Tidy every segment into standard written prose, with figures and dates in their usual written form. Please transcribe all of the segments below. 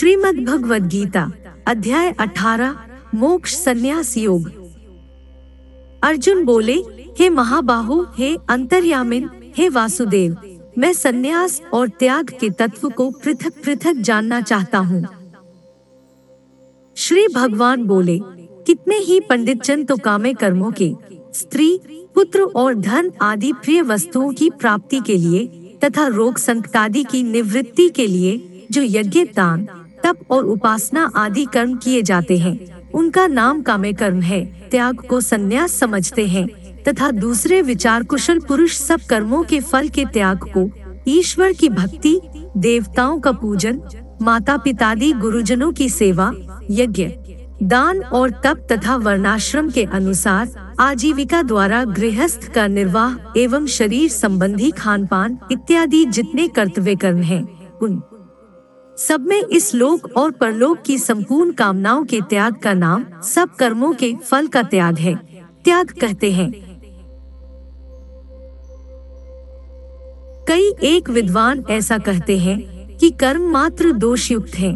श्रीमद्भगवद्गीता अध्याय 18 मोक्ष सन्यास योग। अर्जुन बोले, हे महाबाहो, हे अंतर्यामिन, हे वासुदेव, मैं सन्यास और त्याग के तत्व को पृथक पृथक जानना चाहता हूँ। श्री भगवान बोले, कितने ही पंडित जन तो कामे कर्मों के, स्त्री, पुत्र और धन आदि प्रिय वस्तुओं की प्राप्ति के लिए तथा रोग संकटादि की निवृत्ति के लिए जो यज्ञ, दान, तप और उपासना आदि कर्म किए जाते हैं, उनका नाम कामे कर्म है। त्याग को सन्यास समझते हैं तथा दूसरे विचार कुशल पुरुष सब कर्मों के फल के त्याग को ईश्वर की भक्ति, देवताओं का पूजन, माता पितादि गुरुजनों की सेवा, यज्ञ, दान और तप तथा वर्णाश्रम के अनुसार आजीविका द्वारा गृहस्थ का निर्वाह एवं शरीर संबंधी खान पान इत्यादि जितने कर्तव्य कर्म हैं, उन सब में इस लोक और परलोक की संपूर्ण कामनाओं के त्याग का नाम सब कर्मों के फल का त्याग है, त्याग कहते हैं। कई एक विद्वान ऐसा कहते हैं कि कर्म मात्र दोषयुक्त हैं,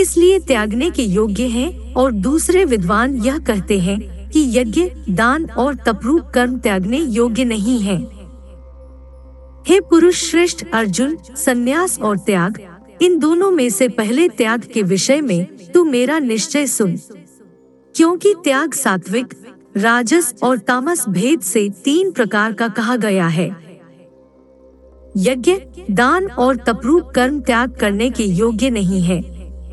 इसलिए त्यागने के योग्य हैं, और दूसरे विद्वान यह कहते हैं कि यज्ञ, दान और तपरूप कर्म त्यागने योग्य नहीं हैं। हे पुरुष श्रेष्ठ अर्जुन, सन्यास और त्याग, इन दोनों में से पहले त्याग के विषय में तू मेरा निश्चय सुन, क्योंकि त्याग सात्विक, राजस और तामस भेद से 3 प्रकार का कहा गया है। यज्ञ, दान और तपरूप कर्म त्याग करने के योग्य नहीं है,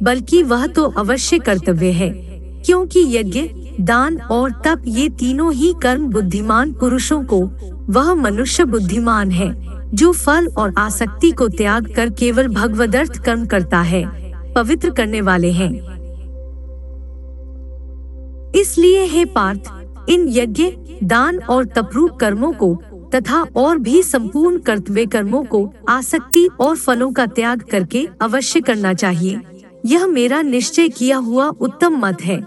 बल्कि वह तो अवश्य कर्तव्य है, क्योंकि यज्ञ, दान और तप ये तीनों ही कर्म बुद्धिमान पुरुषों को, वह मनुष्य बुद्धिमान है जो फल और आसक्ति को त्याग कर केवल भगवदर्थ कर्म करता है, पवित्र करने वाले हैं। इसलिए हे पार्थ, इन यज्ञ, दान और तपरूप कर्मों को तथा और भी संपूर्ण कर्तव्य कर्मों को आसक्ति और फलों का त्याग करके अवश्य करना चाहिए, यह मेरा निश्चय किया हुआ उत्तम मत है।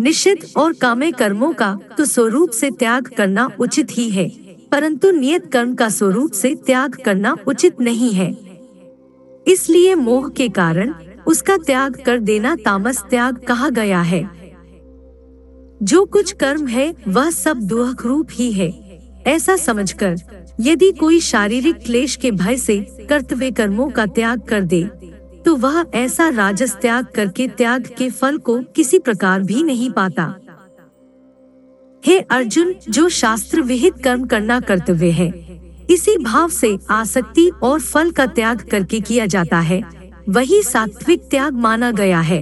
निषिद्ध और काम्य कर्मों का तो स्वरूप से त्याग करना उचित ही है, परंतु नियत कर्म का स्वरूप से त्याग करना उचित नहीं है। इसलिए मोह के कारण उसका त्याग कर देना तामस त्याग कहा गया है। जो कुछ कर्म है वह सब दुख रूप ही है, ऐसा समझकर यदि कोई शारीरिक क्लेश के भय से कर्तव्य कर्मों का त्याग कर दे तो वह ऐसा राजस त्याग करके त्याग के फल को किसी प्रकार भी नहीं पाता। हे अर्जुन, जो शास्त्र विहित कर्म करना कर्तव्य है, इसी भाव से आसक्ति और फल का त्याग करके किया जाता है, वही सात्विक त्याग माना गया है।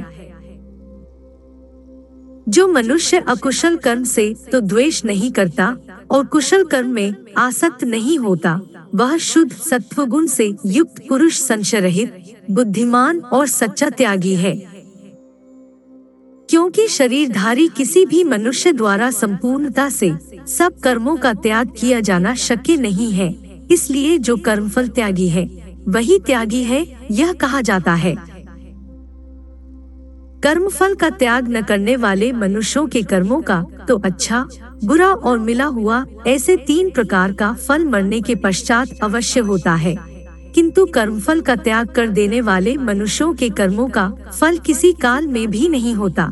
जो मनुष्य अकुशल कर्म से तो द्वेष नहीं करता और कुशल कर्म में आसक्त नहीं होता, वह शुद्ध सत्वगुण से युक्त पुरुष संशय रहित, बुद्धिमान और सच्चा त्यागी है। क्योंकि शरीरधारी किसी भी मनुष्य द्वारा संपूर्णता से सब कर्मों का त्याग किया जाना शक्य नहीं है, इसलिए जो कर्मफल त्यागी है वही त्यागी है, यह कहा जाता है। कर्मफल का त्याग न करने वाले मनुष्यों के कर्मों का तो अच्छा, बुरा और मिला हुआ, ऐसे 3 प्रकार का फल मरने के पश्चात अवश्य होता है, किंतु कर्मफल का त्याग कर देने वाले मनुष्यों के कर्मों का फल किसी काल में भी नहीं होता।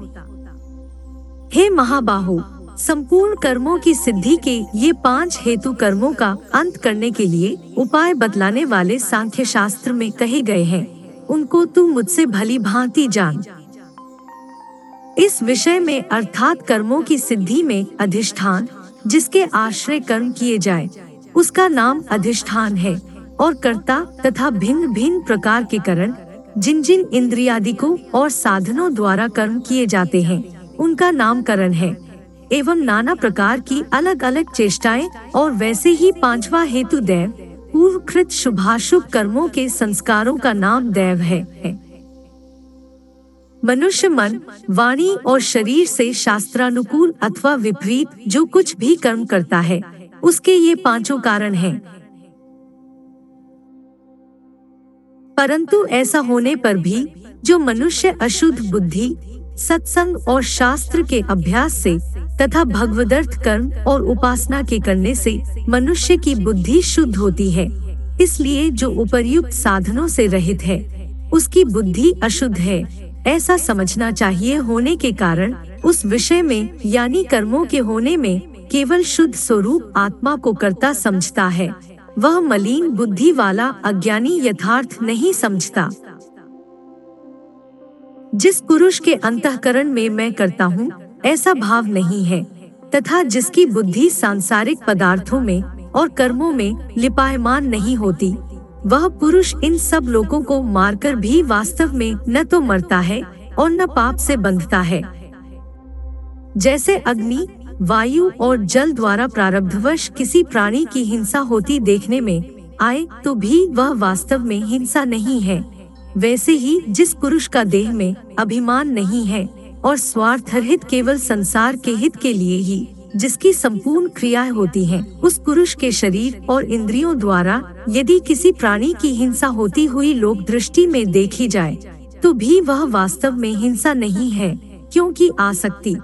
हे महाबाहो, संपूर्ण कर्मों की सिद्धि के ये 5 हेतु कर्मों का अंत करने के लिए उपाय बतलाने वाले सांख्य शास्त्र में कहे गए हैं, उनको तू मुझसे भली भांति जान। इस विषय में अर्थात कर्मों की सिद्धि में अधिष्ठान, जिसके आश्रय कर्म किए जाए, उसका नाम अधिष्ठान है, और कर्ता तथा भिन्न भिन्न प्रकार के कारण जिन जिन इंद्रियादिकों और साधनों द्वारा कर्म किए जाते हैं, उनका नाम करण है, एवं नाना प्रकार की अलग अलग चेष्टाएं। और वैसे ही 5वां हेतु दैव, पूर्वकृत शुभाशुभ कर्मों के संस्कारों का नाम दैव है। मनुष्य मन, वाणी और शरीर से शास्त्रानुकूल अथवा विपरीत जो कुछ भी कर्म करता है, उसके ये 5 कारण हैं। परंतु ऐसा होने पर भी जो मनुष्य अशुद्ध बुद्धि, सत्संग और शास्त्र के अभ्यास से तथा भगवदर्थ कर्म और उपासना के करने से मनुष्य की बुद्धि शुद्ध होती है, इसलिए जो उपर्युक्त साधनों से रहित है, उसकी बुद्धि अशुद्ध है ऐसा समझना चाहिए। होने के कारण उस विषय में यानी कर्मों के होने में केवल शुद्ध स्वरूप आत्मा को कर्ता समझता है। वह मलिन बुद्धि वाला अज्ञानी यथार्थ नहीं समझता। जिस पुरुष के अंतःकरण में मैं करता हूँ ऐसा भाव नहीं है तथा जिसकी बुद्धि सांसारिक पदार्थों में और कर्मों में लिपायमान नहीं होती, वह पुरुष इन सब लोगों को मारकर भी वास्तव में न तो मरता है और न पाप से बंधता है। जैसे अग्नि, वायु और जल द्वारा प्रारब्धवश किसी प्राणी की हिंसा होती देखने में आए तो भी वह वास्तव में हिंसा नहीं है, वैसे ही जिस पुरुष का देह में अभिमान नहीं है और स्वार्थ रहित केवल संसार के हित के लिए ही जिसकी संपूर्ण क्रियाएं होती हैं, उस पुरुष के शरीर और इंद्रियों द्वारा यदि किसी प्राणी की हिंसा होती हुई लोक दृष्टि में देखी जाए तो भी वह वास्तव में हिंसा नहीं है, क्योंकि आसक्ति,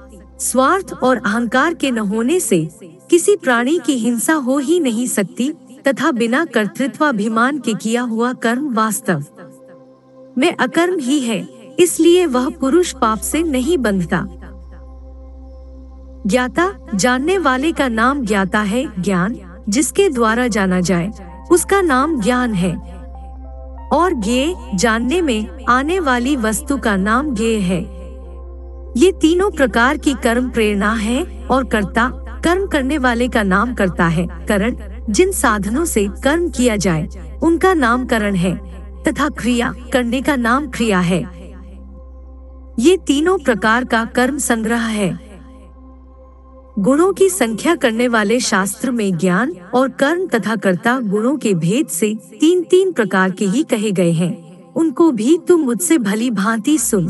स्वार्थ और अहंकार के न होने से किसी प्राणी की हिंसा हो ही नहीं सकती तथा बिना कर्तृत्वाभिमान के किया हुआ कर्म वास्तव में अकर्म ही है, इसलिए वह पुरुष पाप से नहीं बंधता। ज्ञाता जानने वाले का नाम ज्ञाता है। ज्ञान जिसके द्वारा जाना जाए उसका नाम ज्ञान है और ज्ञेय जानने में आने वाली वस्तु का नाम ज्ञेय है। ये तीनों प्रकार की कर्म प्रेरणा है और कर्ता कर्म करने वाले का नाम करता है। करण जिन साधनों से कर्म किया जाए उनका नाम करण है तथा क्रिया करने का नाम क्रिया है। ये तीनों प्रकार का कर्म संग्रह है। गुणों की संख्या करने वाले शास्त्र में ज्ञान और कर्म तथा कर्ता गुणों के भेद से तीन तीन प्रकार के ही कहे गए हैं, उनको भी तुम मुझसे भली भांति सुन।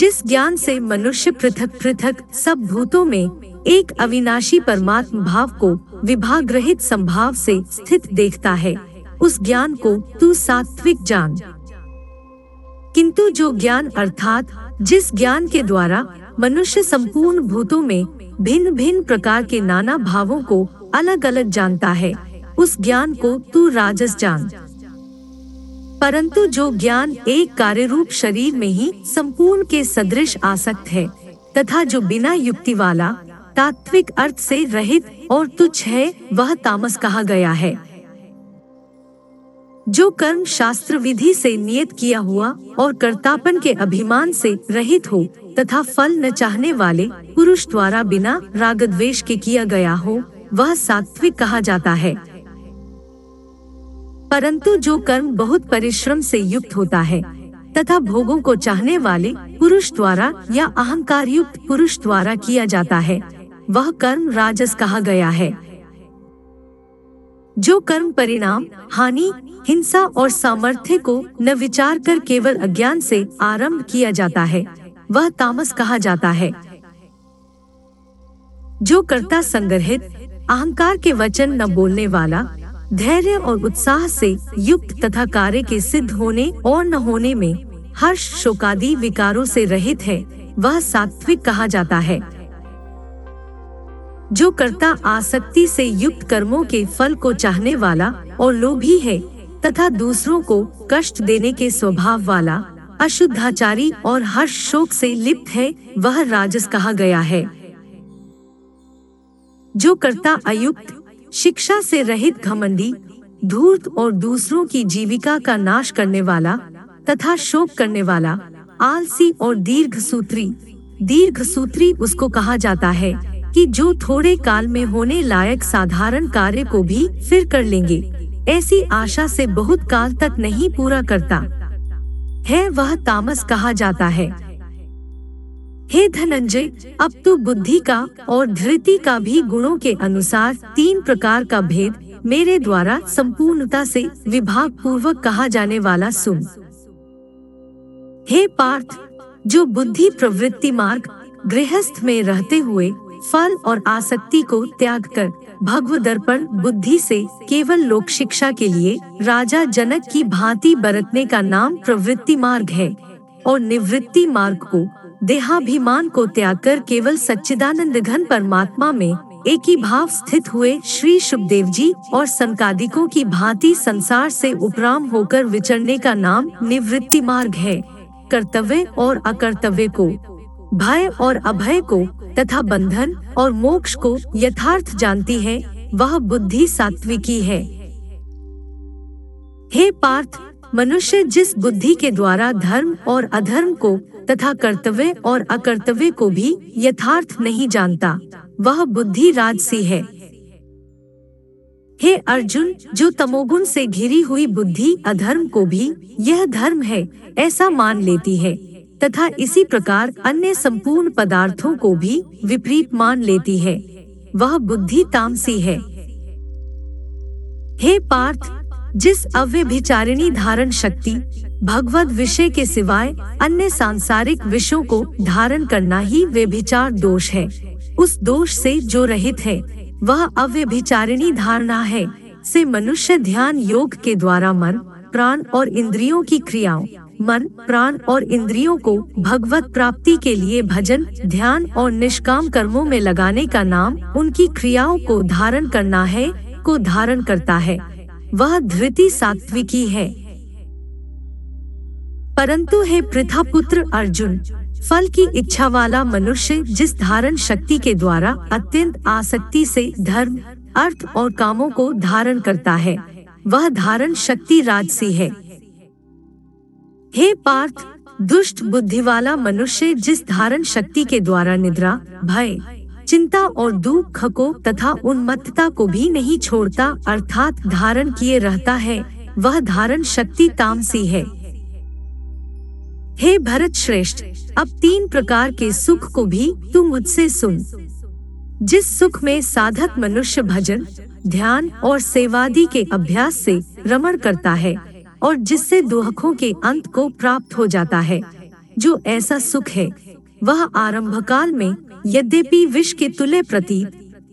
जिस ज्ञान से मनुष्य पृथक पृथक सब भूतों में एक अविनाशी परमात्म भाव को विभाग रहित संभाव से स्थित देखता है, उस ज्ञान को तू सात्विक जान। किंतु जो ज्ञान अर्थात जिस ज्ञान के द्वारा मनुष्य संपूर्ण भूतों में भिन्न भिन्न प्रकार के नाना भावों को अलग अलग जानता है, उस ज्ञान को तू राजस जान। परंतु जो ज्ञान एक कार्यरूप शरीर में ही संपूर्ण के सदृश आसक्त है तथा जो बिना युक्ति वाला तात्विक अर्थ से रहित और तुच्छ है, वह तामस कहा गया है। जो कर्म शास्त्र विधि से नियत किया हुआ और कर्तापन के अभिमान से रहित हो तथा फल न चाहने वाले पुरुष द्वारा बिना रागद्वेष के किया गया हो, वह सात्विक कहा जाता है। परंतु जो कर्म बहुत परिश्रम से युक्त होता है तथा भोगों को चाहने वाले पुरुष द्वारा या अहंकार युक्त पुरुष द्वारा किया जाता है, वह कर्म राजस कहा गया है। जो कर्म परिणाम हानि, हिंसा और सामर्थ्य को न विचार कर केवल अज्ञान से आरंभ किया जाता है, वह तामस कहा जाता है। जो कर्ता संग्रहित, अहंकार के वचन न बोलने वाला, धैर्य और उत्साह से युक्त तथा कार्य के सिद्ध होने और न होने में हर्ष शोकादि विकारों से रहित है, वह सात्विक कहा जाता है। जो कर्ता आसक्ति से युक्त कर्मों के फल को चाहने वाला और लोभी है तथा दूसरों को कष्ट देने के स्वभाव वाला, अशुद्धाचारी और हर्ष शोक से लिप्त है, वह राजस कहा गया है। जो कर्ता अयुक्त, शिक्षा से रहित, घमंडी, धूर्त और दूसरों की जीविका का नाश करने वाला तथा शोक करने वाला, आलसी और दीर्घसूत्री उसको कहा जाता है कि जो थोड़े काल में होने लायक साधारण कार्य को भी फिर कर लेंगे ऐसी आशा से बहुत काल तक नहीं पूरा करता है, वह तामस कहा जाता है। हे धनंजय, अब तू बुद्धि का और धृति का भी गुणों के अनुसार तीन प्रकार का भेद मेरे द्वारा संपूर्णता से विभाग पूर्वक कहा जाने वाला सुन। हे पार्थ, जो बुद्धि प्रवृत्ति मार्ग गृहस्थ में रहते हुए फल और आसक्ति को त्याग कर भगवद दर्पण बुद्धि से केवल लोक शिक्षा के लिए राजा जनक की भांति बरतने का नाम प्रवृत्ति मार्ग है और निवृत्ति मार्ग को देहाभिमान को त्याग कर केवल सच्चिदानंद घन परमात्मा में एक ही भाव स्थित हुए श्री शुकदेव जी और सनकादिकों की भांति संसार से उपराम होकर विचरने का नाम निवृत्ति मार्ग है। कर्तव्य और अकर्तव्य को, भय और अभय को तथा बंधन और मोक्ष को यथार्थ जानती है, वह बुद्धि सात्विकी है। हे पार्थ, मनुष्य जिस बुद्धि के द्वारा धर्म और अधर्म को तथा कर्तव्य और अकर्तव्य को भी यथार्थ नहीं जानता, वह बुद्धि राजसी है। हे अर्जुन, जो तमोगुण से घिरी हुई बुद्धि अधर्म को भी यह धर्म है ऐसा मान लेती है तथा इसी प्रकार अन्य संपूर्ण पदार्थों को भी विपरीत मान लेती है, वह बुद्धि तामसी है। हे पार्थ, जिस अव्यभिचारिणी धारण शक्ति भगवद विषय के सिवाय अन्य सांसारिक विषयों को धारण करना ही व्यभिचार दोष है, उस दोष से जो रहित है वह अव्यभिचारिणी धारणा है से मनुष्य ध्यान योग के द्वारा मन प्राण और इंद्रियों की क्रियाओं, मन प्राण और इंद्रियों को भगवत प्राप्ति के लिए भजन ध्यान और निष्काम कर्मों में लगाने का नाम उनकी क्रियाओं को धारण करना है को धारण करता है, वह धृति सात्विकी है। परंतु हे पृथा पुत्र अर्जुन, फल की इच्छा वाला मनुष्य जिस धारण शक्ति के द्वारा अत्यंत आसक्ति से धर्म अर्थ और कामों को धारण करता है, वह धारण शक्ति राजसी है। हे पार्थ, दुष्ट बुद्धि वाला मनुष्य जिस धारण शक्ति के द्वारा निद्रा भय चिंता और दुख को तथा उन्मत्तता को भी नहीं छोड़ता अर्थात धारण किए रहता है, वह धारण शक्ति तामसी है। हे भरत श्रेष्ठ, अब तीन प्रकार के सुख को भी तू मुझसे सुन। जिस सुख में साधक मनुष्य भजन ध्यान और सेवादि के अभ्यास से रमण करता है और जिससे दुखों के अंत को प्राप्त हो जाता है, जो ऐसा सुख है वह आरंभ काल में यद्यपि विष के तुल्य प्रतीत,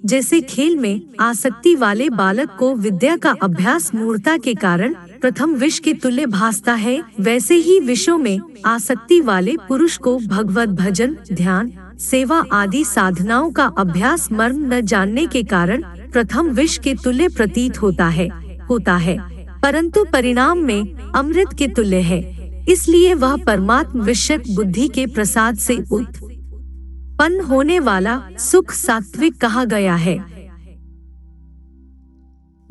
जैसे खेल में आसक्ति वाले बालक को विद्या का अभ्यास मूर्ता के कारण प्रथम विष के तुल्य भासता है, वैसे ही विषयों में आसक्ति वाले पुरुष को भगवत भजन ध्यान सेवा आदि साधनाओं का अभ्यास मर्म न जानने के कारण प्रथम विष के तुल्य प्रतीत होता है परंतु परिणाम में अमृत के तुल्य है, इसलिए वह परमात्म विषयक बुद्धि के प्रसाद से उत्पन्न होने वाला सुख सात्विक कहा गया है।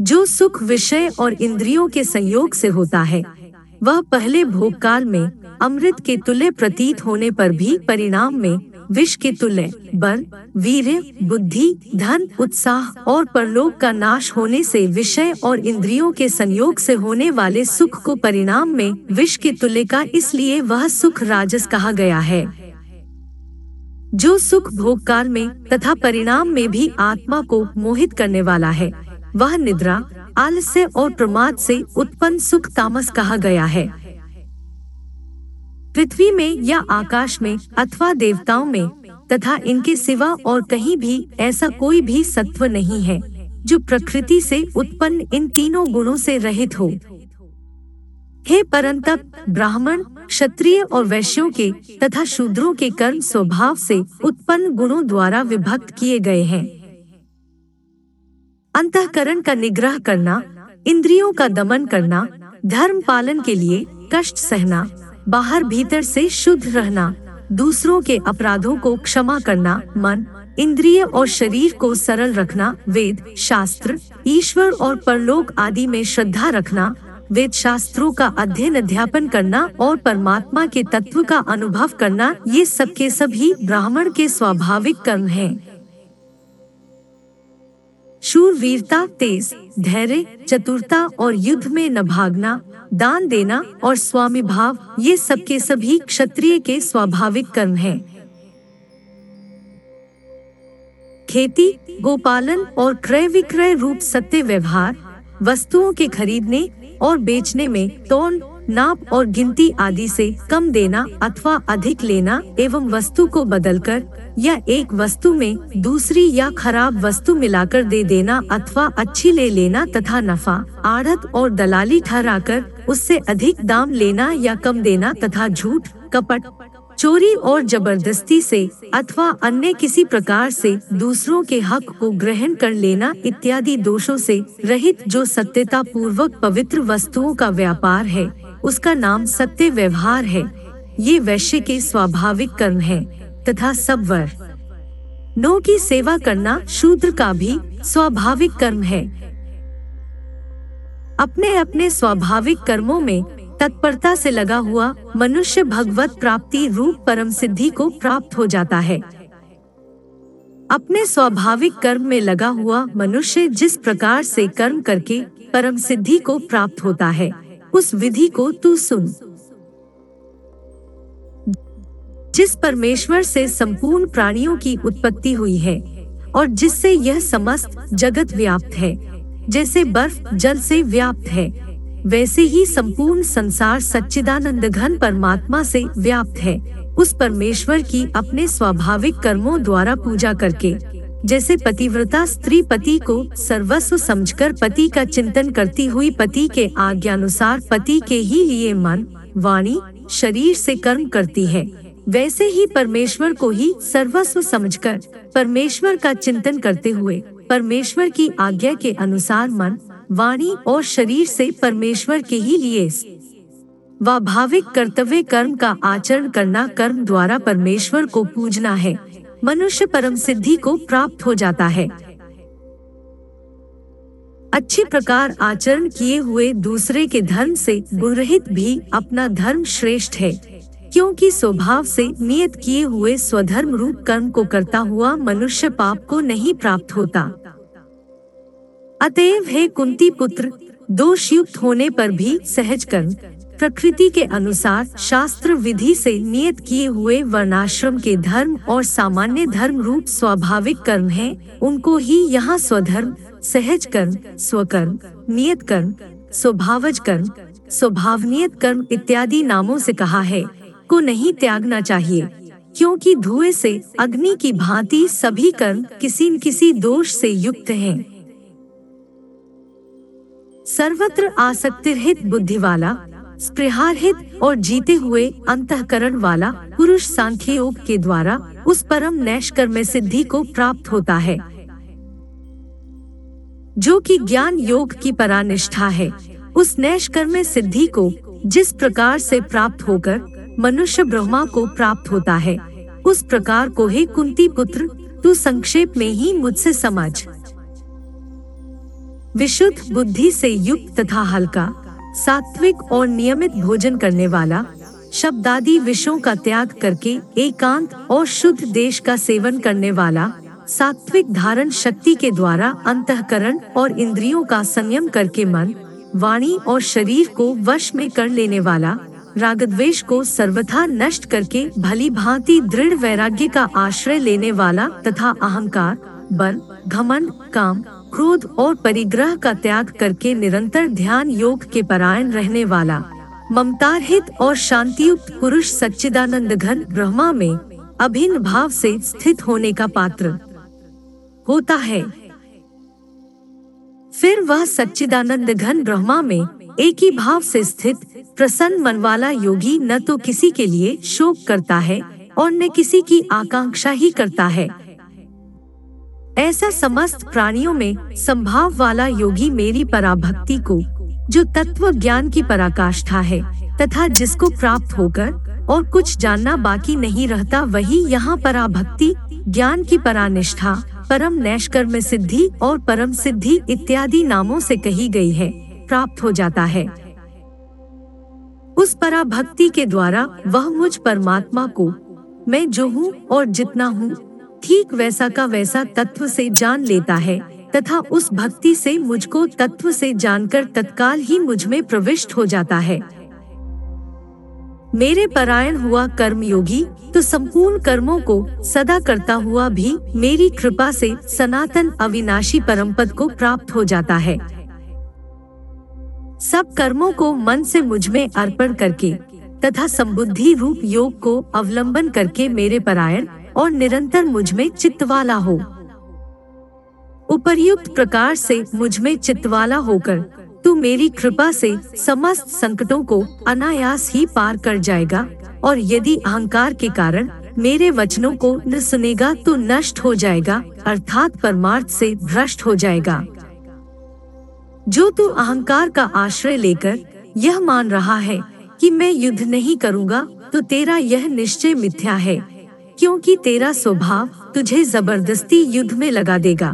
जो सुख विषय और इंद्रियों के संयोग से होता है वह पहले भोग काल में अमृत के तुल्य प्रतीत होने पर भी परिणाम में विष के तुल्य बल वीर्य बुद्धि धन उत्साह और परलोक का नाश होने से विषय और इंद्रियों के संयोग से होने वाले सुख को परिणाम में विष के तुल्य का, इसलिए वह सुख राजस कहा गया है। जो सुख भोग काल में तथा परिणाम में भी आत्मा को मोहित करने वाला है, वह निद्रा आलस्य और प्रमाद से उत्पन्न सुख तामस कहा गया है। पृथ्वी में या आकाश में अथवा देवताओं में तथा इनके सिवा और कहीं भी ऐसा कोई भी सत्व नहीं है जो प्रकृति से उत्पन्न इन तीनों गुणों से रहित हो। हे परंतप, ब्राह्मण क्षत्रिय और वैश्यों के तथा शूद्रों के कर्म स्वभाव से उत्पन्न गुणों द्वारा विभक्त किए गए हैं। अंतःकरण का निग्रह करना, इंद्रियों का दमन करना, धर्म पालन के लिए कष्ट सहना, बाहर भीतर से शुद्ध रहना, दूसरों के अपराधों को क्षमा करना, मन इंद्रिय और शरीर को सरल रखना, वेद शास्त्र ईश्वर और परलोक आदि में श्रद्धा रखना, वेद शास्त्रों का अध्ययन अध्यापन करना और परमात्मा के तत्व का अनुभव करना, ये सब के सभी ब्राह्मण के स्वाभाविक कर्म हैं। शूरवीरता तेज धैर्य चतुरता और युद्ध में न भागना, दान देना और स्वामी भाव, ये सब के सभी क्षत्रिय के स्वाभाविक कर्म हैं। खेती गोपालन और क्रय विक्रय रूप सत्य व्यवहार, वस्तुओं के खरीदने और बेचने में तोल नाप और गिनती आदि से कम देना अथवा अधिक लेना एवं वस्तु को बदलकर या एक वस्तु में दूसरी या खराब वस्तु मिलाकर दे देना अथवा अच्छी ले लेना तथा नफा आढ़त और दलाली ठहराकर उससे अधिक दाम लेना या कम देना तथा झूठ कपट चोरी और जबरदस्ती से अथवा अन्य किसी प्रकार से दूसरों के हक को ग्रहण कर लेना इत्यादि दोषों से रहित जो सत्यता पूर्वक पवित्र वस्तुओं का व्यापार है, उसका नाम सत्य व्यवहार है। ये वैश्य के स्वाभाविक कर्म है तथा सब वर्णों की सेवा करना शूद्र का भी स्वाभाविक कर्म है। अपने अपने स्वाभाविक कर्मों में तत्परता से लगा हुआ मनुष्य भगवत प्राप्ति रूप परम सिद्धि को प्राप्त हो जाता है। अपने स्वाभाविक कर्म में लगा हुआ मनुष्य जिस प्रकार से कर्म करके परम सिद्धि को प्राप्त होता है, उस विधि को तू सुन। जिस परमेश्वर से संपूर्ण प्राणियों की उत्पत्ति हुई है और जिससे यह समस्त जगत व्याप्त है, जैसे बर्फ जल से व्याप्त है, वैसे ही संपूर्ण संसार सच्चिदानंद घन परमात्मा से व्याप्त है। उस परमेश्वर की अपने स्वाभाविक कर्मों द्वारा पूजा करके, जैसे पतिव्रता स्त्री पति को सर्वस्व समझकर पति का चिंतन करती हुई पति के आज्ञानुसार पति के ही लिए मन, वाणी, शरीर से कर्म करती है, वैसे ही परमेश्वर को ही सर्वस्व समझकर परमेश्वर का चिंतन करते हुए परमेश्वर की आज्ञा के अनुसार मन, वाणी और शरीर से परमेश्वर के ही लिए स्वाभाविक कर्तव्य कर्म का आचरण करना कर्म द्वारा परमेश्वर को पूजना है। मनुष्य परम सिद्धि को प्राप्त हो जाता है। अच्छी प्रकार आचरण किए हुए दूसरे के धर्म से गुणरहित भी अपना धर्म श्रेष्ठ है, क्योंकि स्वभाव से नियत किए हुए स्वधर्म रूप कर्म को करता हुआ मनुष्य पाप को नहीं प्राप्त होता। अतएव हे कुंती पुत्र, दोषयुक्त होने पर भी सहज कर्म प्रकृति के अनुसार शास्त्र विधि से नियत किए हुए वर्णाश्रम के धर्म और सामान्य धर्म रूप स्वाभाविक कर्म हैं, उनको ही यहाँ स्वधर्म, सहज कर्म, स्वकर्म, नियत कर्म, स्वभावज कर्म, स्वभावनियत कर्म इत्यादि नामों से कहा है, को नहीं त्यागना चाहिए, क्योंकि धुएं से अग्नि की भांति सभी कर्म किसी न किसी दोष से युक्त हैं। सर्वत्र आसक्ति रहित बुद्धि वाला, स्पृहारहित और जीते हुए अंतःकरण वाला पुरुष सांख्य योग के द्वारा उस परम नैष्कर्म्य सिद्धि को प्राप्त होता है, जो कि ज्ञान योग की परानिष्ठा है। उस नैष्कर्म्य सिद्धि को जिस प्रकार से प्राप्त होकर मनुष्य ब्रह्मा को प्राप्त होता है, उस प्रकार को हे कुंती पुत्र, तू संक्षेप में ही मुझसे समझ। विशुद्ध बुद्धि से युक्त तथा हल्का, सात्विक और नियमित भोजन करने वाला, शब्दादि विषयों का त्याग करके एकांत और शुद्ध देश का सेवन करने वाला, सात्विक धारण शक्ति के द्वारा अंतःकरण और इंद्रियों का संयम करके मन, वाणी और शरीर को वश में कर लेने वाला, रागद्वेष को सर्वथा नष्ट करके भली भांति दृढ़ वैराग्य का आश्रय लेने वाला तथा अहंकार, बल, घमंड, काम, क्रोध और परिग्रह का त्याग करके निरंतर ध्यान योग के परायण रहने वाला, ममतारहित और शांतियुक्त पुरुष सच्चिदानंद घन ब्रह्मा में अभिन्न भाव से स्थित होने का पात्र होता है। फिर वह सच्चिदानंद घन ब्रह्मा में एक ही भाव से स्थित प्रसन्न मन वाला योगी न तो किसी के लिए शोक करता है और न किसी की आकांक्षा ही करता है। ऐसा समस्त प्राणियों में संभाव वाला योगी मेरी पराभक्ति को, जो तत्व ज्ञान की पराकाष्ठा है तथा जिसको प्राप्त होकर और कुछ जानना बाकी नहीं रहता, वही यहाँ पराभक्ति, ज्ञान की परानिष्ठा, परम नैष्कर्म्य सिद्धि और परम सिद्धि इत्यादि नामों से कही गई है, प्राप्त हो जाता है। उस पराभक्ति के द्वारा वह मुझ परमात्मा को, मैं जो हूँ और जितना हूँ, ठीक वैसा का वैसा तत्व से जान लेता है तथा उस भक्ति से मुझको तत्व से जानकर तत्काल ही मुझ में प्रविष्ट हो जाता है। मेरे परायण हुआ कर्मयोगी तो संपूर्ण कर्मों को सदा करता हुआ भी मेरी कृपा से सनातन अविनाशी परमपद को प्राप्त हो जाता है। सब कर्मों को मन से मुझ में अर्पण करके तथा संबुद्धि रूप योग को अवलंबन करके मेरे परायण और निरंतर मुझ में चित्त वाला हो, उपर्युक्त प्रकार से मुझ में चित्त वाला होकर तू मेरी कृपा से समस्त संकटों को अनायास ही पार कर जाएगा और यदि अहंकार के कारण मेरे वचनों को न सुनेगा तो नष्ट हो जाएगा, अर्थात परमार्थ से भ्रष्ट हो जाएगा। जो तू अहंकार का आश्रय लेकर यह मान रहा है कि मैं युद्ध नहीं करूँगा, तो तेरा यह निश्चय मिथ्या है, क्योंकि तेरा स्वभाव तुझे जबरदस्ती युद्ध में लगा देगा।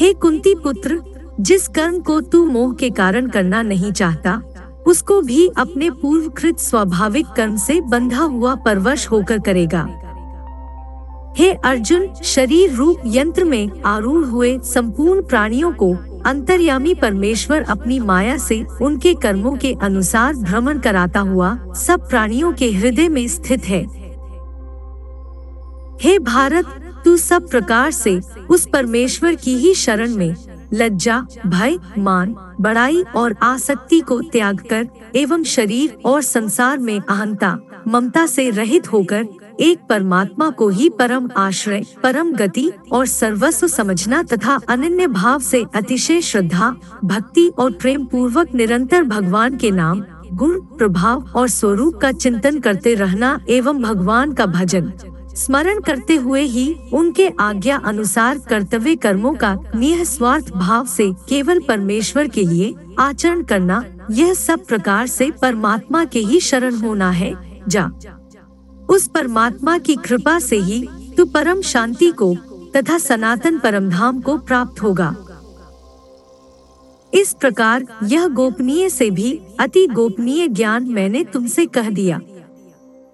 हे कुंती पुत्र, जिस कर्म को तू मोह के कारण करना नहीं चाहता, उसको भी अपने पूर्वकृत स्वाभाविक कर्म से बंधा हुआ परवश होकर करेगा। हे अर्जुन, शरीर रूप यंत्र में आरूढ़ हुए संपूर्ण प्राणियों को अंतर्यामी परमेश्वर अपनी माया से उनके कर्मों के अनुसार भ्रमण कराता हुआ सब प्राणियों के हृदय में स्थित है। हे भारत, तू सब प्रकार से उस परमेश्वर की ही शरण में लज्जा, भय, मान, बड़ाई और आसक्ति को त्याग कर एवं शरीर और संसार में अहंता, ममता से रहित होकर एक परमात्मा को ही परम आश्रय, परम गति और सर्वस्व समझना तथा अनन्य भाव से अतिशय श्रद्धा, भक्ति और प्रेम पूर्वक निरंतर भगवान के नाम, गुण, प्रभाव और स्वरूप का चिंतन करते रहना एवं भगवान का भजन स्मरण करते हुए ही उनके आज्ञा अनुसार कर्तव्य कर्मों का निःस्वार्थ भाव से केवल परमेश्वर के लिए आचरण करना, यह सब प्रकार से परमात्मा के ही शरण होना है। जा, उस परमात्मा की कृपा से ही तू परम शांति को तथा सनातन परमधाम को प्राप्त होगा। इस प्रकार यह गोपनीय से भी अति गोपनीय ज्ञान मैंने तुमसे कह दिया।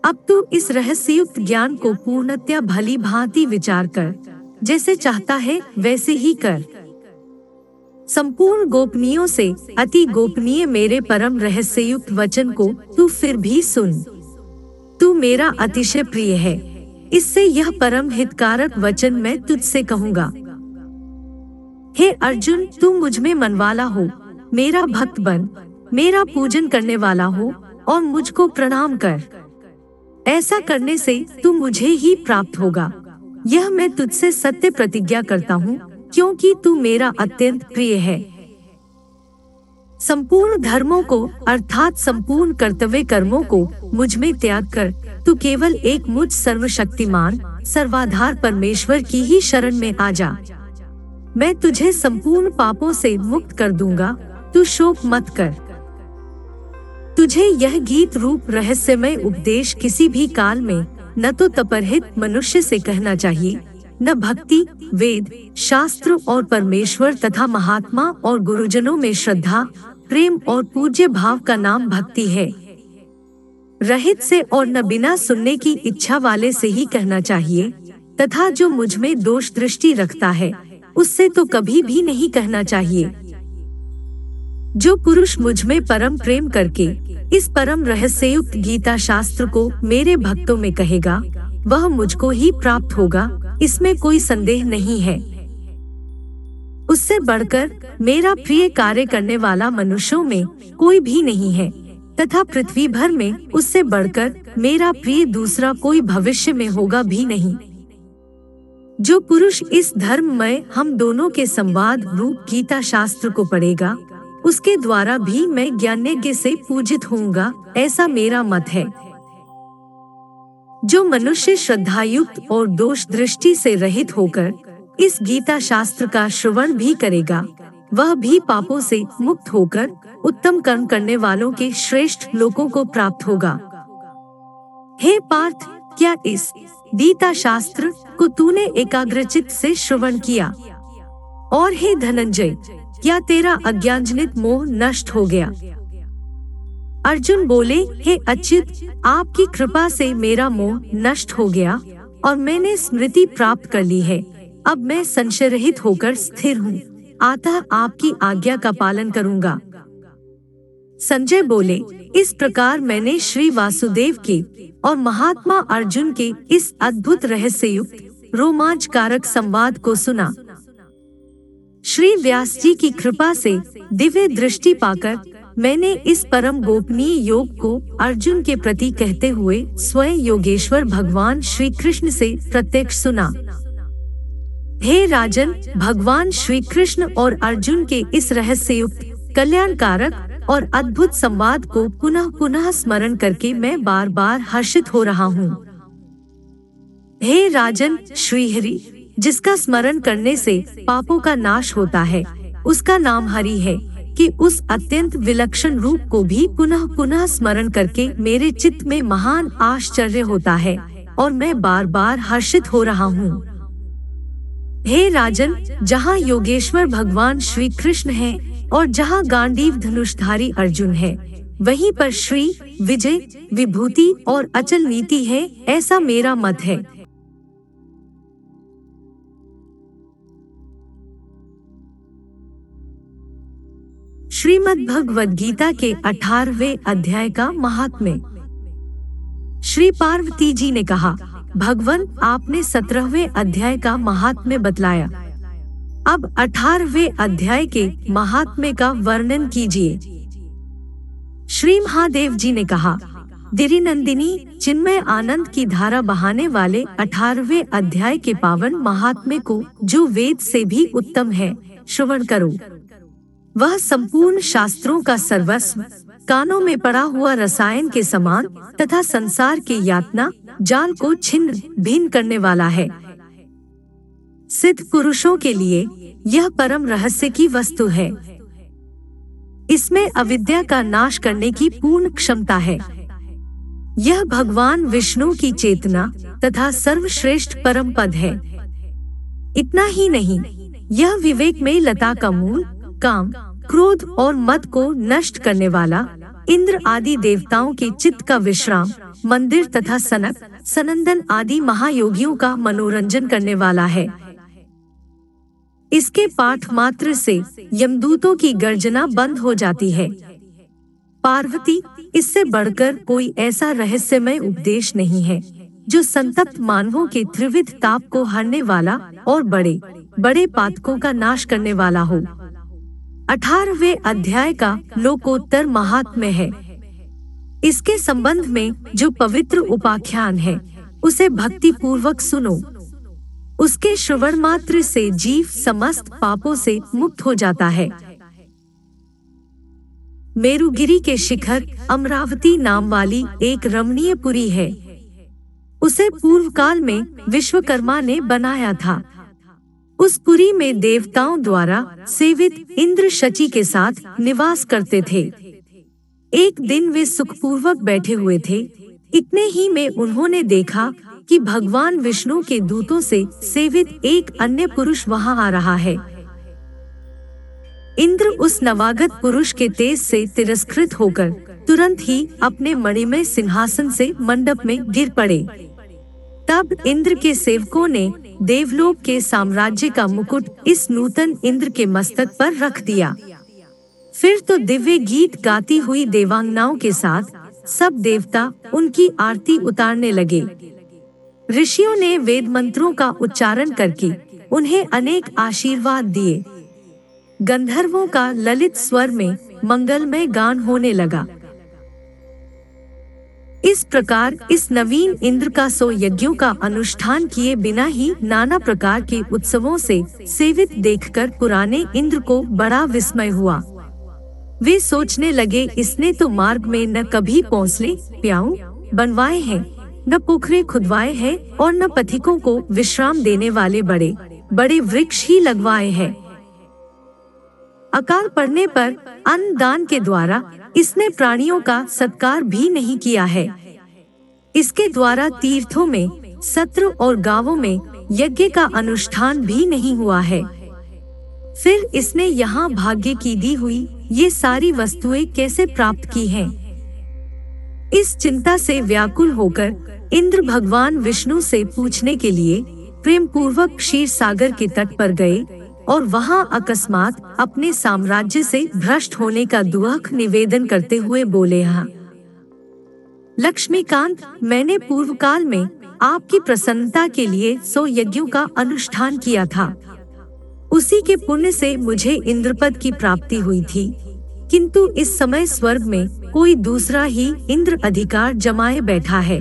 अब तू इस रहस्ययुक्त ज्ञान को पूर्णतया भली भांति विचार कर, जैसे चाहता है वैसे ही कर। संपूर्ण गोपनीयों से अति गोपनीय मेरे परम रहस्ययुक्त वचन को तू फिर भी सुन। तू मेरा अतिशय प्रिय है, इससे यह परम हितकारक वचन मैं तुझसे कहूँगा। हे अर्जुन, तू मुझ में मनवाला हो, मेरा भक्त बन, मेरा पूजन करने वाला हो और मुझको प्रणाम कर। ऐसा करने से तू मुझे ही प्राप्त होगा, यह मैं तुझसे सत्य प्रतिज्ञा करता हूँ, क्योंकि तू मेरा अत्यंत प्रिय है। संपूर्ण धर्मों को अर्थात संपूर्ण कर्तव्य कर्मों को मुझ में त्याग कर तू केवल एक मुझ सर्वशक्तिमान, सर्वाधार परमेश्वर की ही शरण में आ जा। मैं तुझे संपूर्ण पापों से मुक्त कर दूंगा, तू शोक मत कर। तुझे यह गीत रूप रहस्यमय उपदेश किसी भी काल में न तो तपरहित मनुष्य से कहना चाहिए, न भक्ति, वेद, शास्त्र और परमेश्वर तथा महात्मा और गुरुजनों में श्रद्धा, प्रेम और पूज्य भाव का नाम भक्ति है। रहित से और न बिना सुनने की इच्छा वाले से ही कहना चाहिए, तथा जो मुझ में दोष दृष्टि रखता है उससे तो कभी भी नहीं कहना चाहिए। जो पुरुष मुझ में परम प्रेम करके इस परम रहस्ययुक्त गीता शास्त्र को मेरे भक्तों में कहेगा, वह मुझको ही प्राप्त होगा, इसमें कोई संदेह नहीं है। उससे बढ़कर मेरा प्रिय कार्य करने वाला मनुष्यों में कोई भी नहीं है, तथा पृथ्वी भर में उससे बढ़कर मेरा प्रिय दूसरा कोई भविष्य में होगा भी नहीं। जो पुरुष इस धर्म में हम दोनों के संवाद रूप गीता शास्त्र को पढ़ेगा, उसके द्वारा भी मैं ज्ञानज्ञ से पूजित होऊंगा, ऐसा मेरा मत है। जो मनुष्य श्रद्धायुक्त और दोष दृष्टि से रहित होकर इस गीता शास्त्र का श्रवण भी करेगा, वह भी पापों से मुक्त होकर उत्तम कर्म करने वालों के श्रेष्ठ लोकों को प्राप्त होगा। हे पार्थ, क्या इस गीता शास्त्र को तूने एकाग्रचित से श्रवण किया? और हे धनंजय, क्या तेरा अज्ञानजनित मोह नष्ट हो गया? अर्जुन बोले, हे अच्युत, आपकी कृपा से मेरा मोह नष्ट हो गया और मैंने स्मृति प्राप्त कर ली है। अब मैं संशय रहित होकर स्थिर हूँ, अतः आपकी आज्ञा का पालन करूँगा। संजय बोले, इस प्रकार मैंने श्री वासुदेव के और महात्मा अर्जुन के इस अद्भुत रहस्ययुक्त रोमांचकारक संवाद को सुना। श्री व्यास जी की कृपा से दिव्य दृष्टि पाकर मैंने इस परम गोपनीय योग को अर्जुन के प्रति कहते हुए स्वयं योगेश्वर भगवान श्री कृष्ण से प्रत्यक्ष सुना। हे राजन, भगवान श्री कृष्ण और अर्जुन के इस रहस्ययुक्त, कल्याणकारक और अद्भुत संवाद को पुनः पुनः स्मरण करके मैं बार बार हर्षित हो रहा हूँ। हे राजन, श्री हरि जिसका स्मरण करने से पापों का नाश होता है, उसका नाम हरि है कि उस अत्यंत विलक्षण रूप को भी पुनः पुनः स्मरण करके मेरे चित्त में महान आश्चर्य होता है और मैं बार बार हर्षित हो रहा हूँ। हे राजन, जहाँ योगेश्वर भगवान श्री कृष्ण हैं और जहाँ गांडीव धनुषधारी अर्जुन है, वहीं पर श्री विजय, विभूति और अचल नीति है, ऐसा मेरा मत है। श्रीमद्भगवद्गीता के 18वें अध्याय का महात्म्य। श्री पार्वती जी ने कहा, भगवान आपने 17वें अध्याय का महात्म्य बतलाया, अब 18वें अध्याय के महात्म्य का वर्णन कीजिए। श्री महादेव जी ने कहा, दिरिनंदिनी चिन्मय आनंद की धारा बहाने वाले 18वें अध्याय के पावन महात्म्य को, जो वेद से भी उत्तम है, श्रवण करो। वह संपूर्ण शास्त्रों का सर्वस्व, कानों में पड़ा हुआ रसायन के समान तथा संसार के यातना जाल को छिन्न भिन्न करने वाला है। सिद्ध पुरुषों के लिए यह परम रहस्य की वस्तु है। इसमें अविद्या का नाश करने की पूर्ण क्षमता है। यह भगवान विष्णु की चेतना तथा सर्वश्रेष्ठ परम पद है। इतना ही नहीं, यह विवेक में लता का मूल, काम, क्रोध और मद को नष्ट करने वाला, इंद्र आदि देवताओं के चित्त का विश्राम, मंदिर तथा सनक, सनंदन आदि महायोगियों का मनोरंजन करने वाला है। इसके पाठ मात्र से यमदूतों की गर्जना बंद हो जाती है। पार्वती, इससे बढ़कर कोई ऐसा रहस्यमय उपदेश नहीं है जो संतप्त मानवों के त्रिविध ताप को हरने वाला और बड़े बड़े पातकों का नाश करने वाला हो। 18वें अध्याय का लोकोत्तर महात्म्य है। इसके संबंध में जो पवित्र उपाख्यान है, उसे भक्ति पूर्वक सुनो। उसके श्रवण मात्र से जीव समस्त पापों से मुक्त हो जाता है। मेरुगिरी के शिखर अमरावती नाम वाली एक रमणीय पुरी है। उसे पूर्व काल में विश्वकर्मा ने बनाया था। उस पुरी में देवताओं द्वारा सेवित इंद्र शची के साथ निवास करते थे। एक दिन वे सुखपूर्वक बैठे हुए थे, इतने ही में उन्होंने देखा कि भगवान विष्णु के दूतों से सेवित एक अन्य पुरुष वहां आ रहा है। इंद्र उस नवागत पुरुष के तेज से तिरस्कृत होकर तुरंत ही अपने मणिमय सिंहासन से मंडप में गिर पड़े। तब इंद्र के सेवकों ने देवलोक के साम्राज्य का मुकुट इस नूतन इंद्र के मस्तक पर रख दिया। फिर तो दिव्य गीत गाती हुई देवांगनाओं के साथ सब देवता उनकी आरती उतारने लगे। ऋषियों ने वेद मंत्रों का उच्चारण करके उन्हें अनेक आशीर्वाद दिए। गंधर्वों का ललित स्वर में मंगलमय गान होने लगा। इस प्रकार इस नवीन इंद्र का सौ यज्ञों का अनुष्ठान किए बिना ही नाना प्रकार के उत्सवों से सेवित देखकर पुराने इंद्र को बड़ा विस्मय हुआ। वे सोचने लगे, इसने तो मार्ग में न कभी भोंसले प्याऊ बनवाए हैं, न पोखरे खुदवाए हैं और न पथिकों को विश्राम देने वाले बड़े बड़े वृक्ष ही लगवाए हैं। अकाल पड़ने पर अन्न दान के द्वारा इसने प्राणियों का सत्कार भी नहीं किया है। इसके द्वारा तीर्थों में, सत्र और गांवों में यज्ञ का अनुष्ठान भी नहीं हुआ है। फिर इसने यहाँ भाग्य की दी हुई ये सारी वस्तुएं कैसे प्राप्त की हैं? इस चिंता से व्याकुल होकर इंद्र भगवान विष्णु से पूछने के लिए प्रेम पूर्वक क्षीर सागर के तट पर गए और वहाँ अकस्मात अपने साम्राज्य से भ्रष्ट होने का दुख निवेदन करते हुए बोले, हाँ लक्ष्मीकांत, मैंने पूर्व काल में आपकी प्रसन्नता के लिए 100 यज्ञों का अनुष्ठान किया था। उसी के पुण्य से मुझे इंद्रपद की प्राप्ति हुई थी, किंतु इस समय स्वर्ग में कोई दूसरा ही इंद्र अधिकार जमाए बैठा है।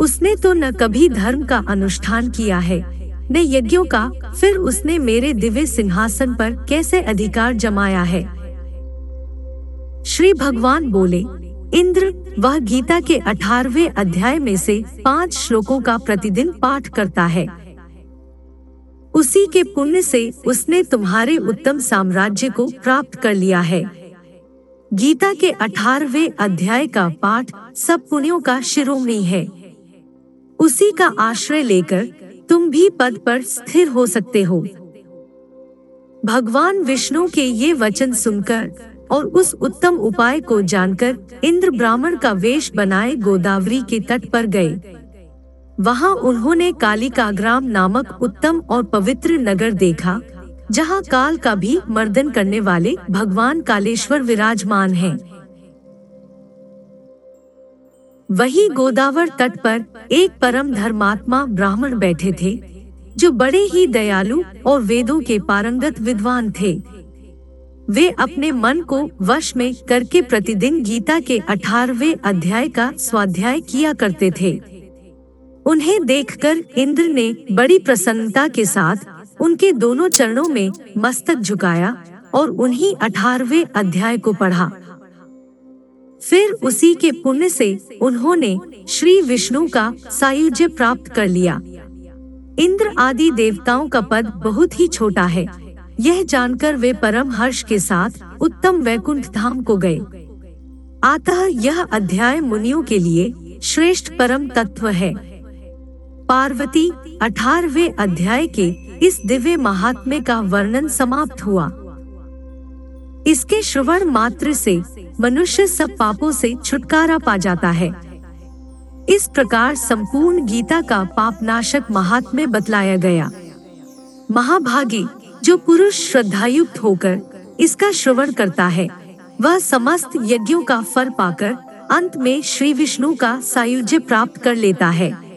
उसने तो न कभी धर्म का अनुष्ठान किया है, ने यज्ञों का, फिर उसने मेरे दिव्य सिंहासन पर कैसे अधिकार जमाया है? श्री भगवान बोले, इंद्र, वह गीता के 18वें अध्याय में से 5 श्लोकों का प्रतिदिन पाठ करता है। उसी के पुण्य से उसने तुम्हारे उत्तम साम्राज्य को प्राप्त कर लिया है। गीता के 18वें अध्याय का पाठ सब पुण्यों का शिरोमणि है। उसी का आश्रय लेकर तुम भी पद पर स्थिर हो सकते हो। भगवान विष्णु के ये वचन सुनकर और उस उत्तम उपाय को जानकर इंद्र ब्राह्मण का वेश बनाए गोदावरी के तट पर गए। वहां उन्होंने कालिकाग्राम नामक उत्तम और पवित्र नगर देखा, जहां काल का भी मर्दन करने वाले भगवान कालेश्वर विराजमान हैं। वही गोदावर तट पर एक परम धर्मात्मा ब्राह्मण बैठे थे, जो बड़े ही दयालु और वेदों के पारंगत विद्वान थे। वे अपने मन को वश में करके प्रतिदिन गीता के 18वें अध्याय का स्वाध्याय किया करते थे। उन्हें देखकर इंद्र ने बड़ी प्रसन्नता के साथ उनके दोनों चरणों में मस्तक झुकाया और उन्हीं 18वें अध्याय को पढ़ा। फिर उसी के पुण्य से उन्होंने श्री विष्णु का सायुज्य प्राप्त कर लिया। इंद्र आदि देवताओं का पद बहुत ही छोटा है, यह जानकर वे परम हर्ष के साथ उत्तम वैकुंठ धाम को गए। अतः यह अध्याय मुनियों के लिए श्रेष्ठ परम तत्व है। पार्वती 18वें अध्याय के इस दिव्य महात्म्य का वर्णन समाप्त हुआ। इसके श्रवण मात्र से मनुष्य सब पापों से छुटकारा पा जाता है। इस प्रकार संपूर्ण गीता का पापनाशक महात्म्य बतलाया गया। महाभागी, जो पुरुष श्रद्धायुक्त होकर इसका श्रवण करता है, वह समस्त यज्ञों का फल पाकर अंत में श्री विष्णु का सायुज्य प्राप्त कर लेता है।